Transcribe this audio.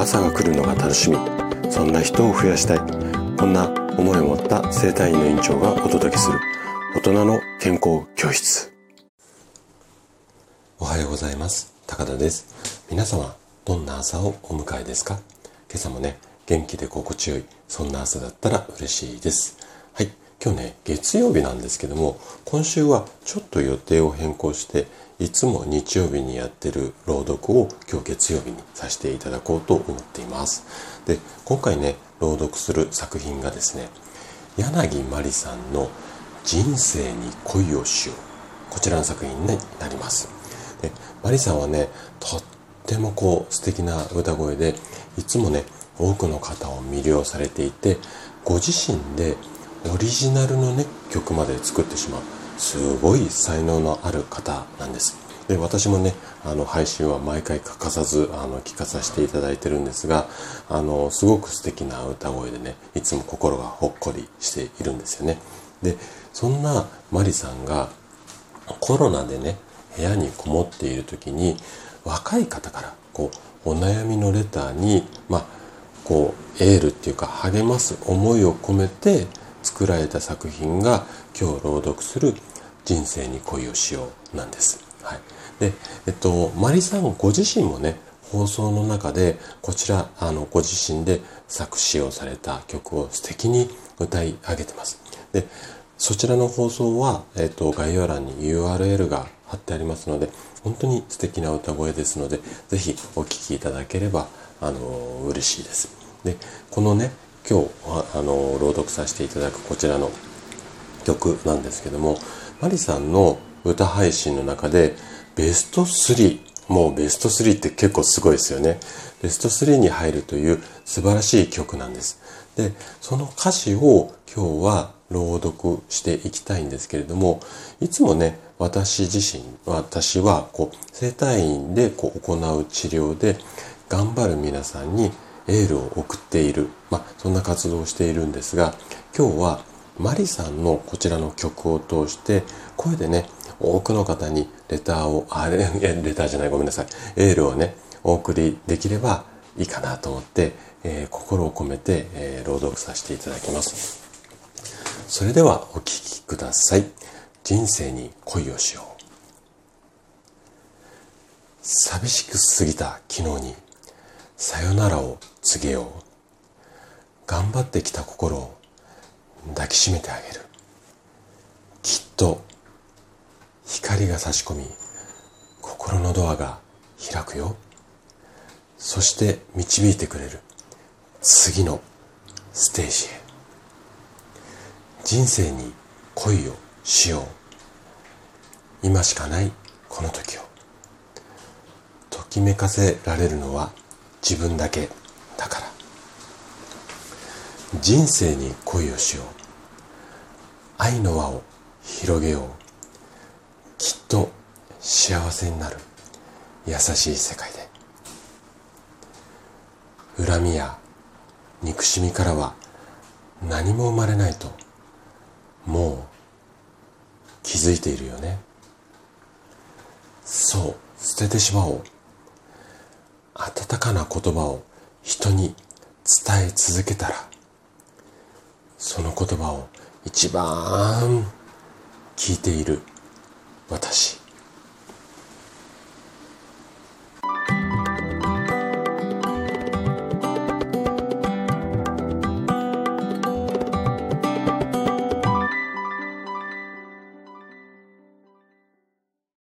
朝が来るのが楽しみ、そんな人を増やしたい、こんな思いを持った生体院の院長がお届けする大人の健康教室。おはようございます。高田です。皆様どんな朝をお迎えですか？今朝もね、元気で心地よい、そんな朝だったら嬉しいです。はい、今日ね、月曜日なんですけども、今週はちょっと予定を変更して、いつも日曜日にやってる朗読を今日月曜日にさせていただこうと思っています。で、今回ね、朗読する作品がですね、柳まりさんの人生に恋をしよう、こちらの作品になります。で、まりさんはね、とっても素敵な歌声で、いつもね、多くの方を魅了されていて、ご自身でオリジナルのね、曲まで作ってしまう、すごい才能のある方なんです。で、私もね、配信は毎回欠かさず聞かさせていただいてるんですが、すごく素敵な歌声でね、いつも心がほっこりしているんですよね。で、そんなまりさんがコロナでね、部屋にこもっている時に、若い方からお悩みのレターに、エールっていうか、励ます思いを込めて作られた作品が、今日朗読する人生に恋をしようなんです。はい。で、まりさんご自身もね、放送の中でこちらご自身で作詞をされた曲を素敵に歌い上げてます。で、そちらの放送は、概要欄に URL が貼ってありますので、本当に素敵な歌声ですので、ぜひお聴きいただければ嬉しいです。で、このね、今日朗読させていただくこちらの曲なんですけども、まりさんの歌配信の中でベスト3、もうベスト3って結構すごいですよね。ベスト3に入るという素晴らしい曲なんです。で、その歌詞を今日は朗読していきたいんですけれども、いつもね、私は生体院で行う治療で頑張る皆さんにエールを送っている、そんな活動をしているんですが、今日はまりさんのこちらの曲を通して、声でね、多くの方にエールをね、お送りできればいいかなと思って、心を込めて、朗読させていただきます。それではお聴きください。人生に恋をしよう。寂しく過ぎた昨日にさよならを告げよう。頑張ってきた心を抱きしめてあげる。きっと光が差し込み、心のドアが開くよ。そして導いてくれる次のステージへ。人生に恋をしよう。今しかないこの時を。ときめかせられるのは自分だけだから。人生に恋をしよう。愛の輪を広げよう。きっと幸せになる優しい世界で。恨みや憎しみからは何も生まれないともう気づいているよね。そう、捨ててしまおう。温かな言葉を人に伝え続けたら、その言葉を一番聞いている私、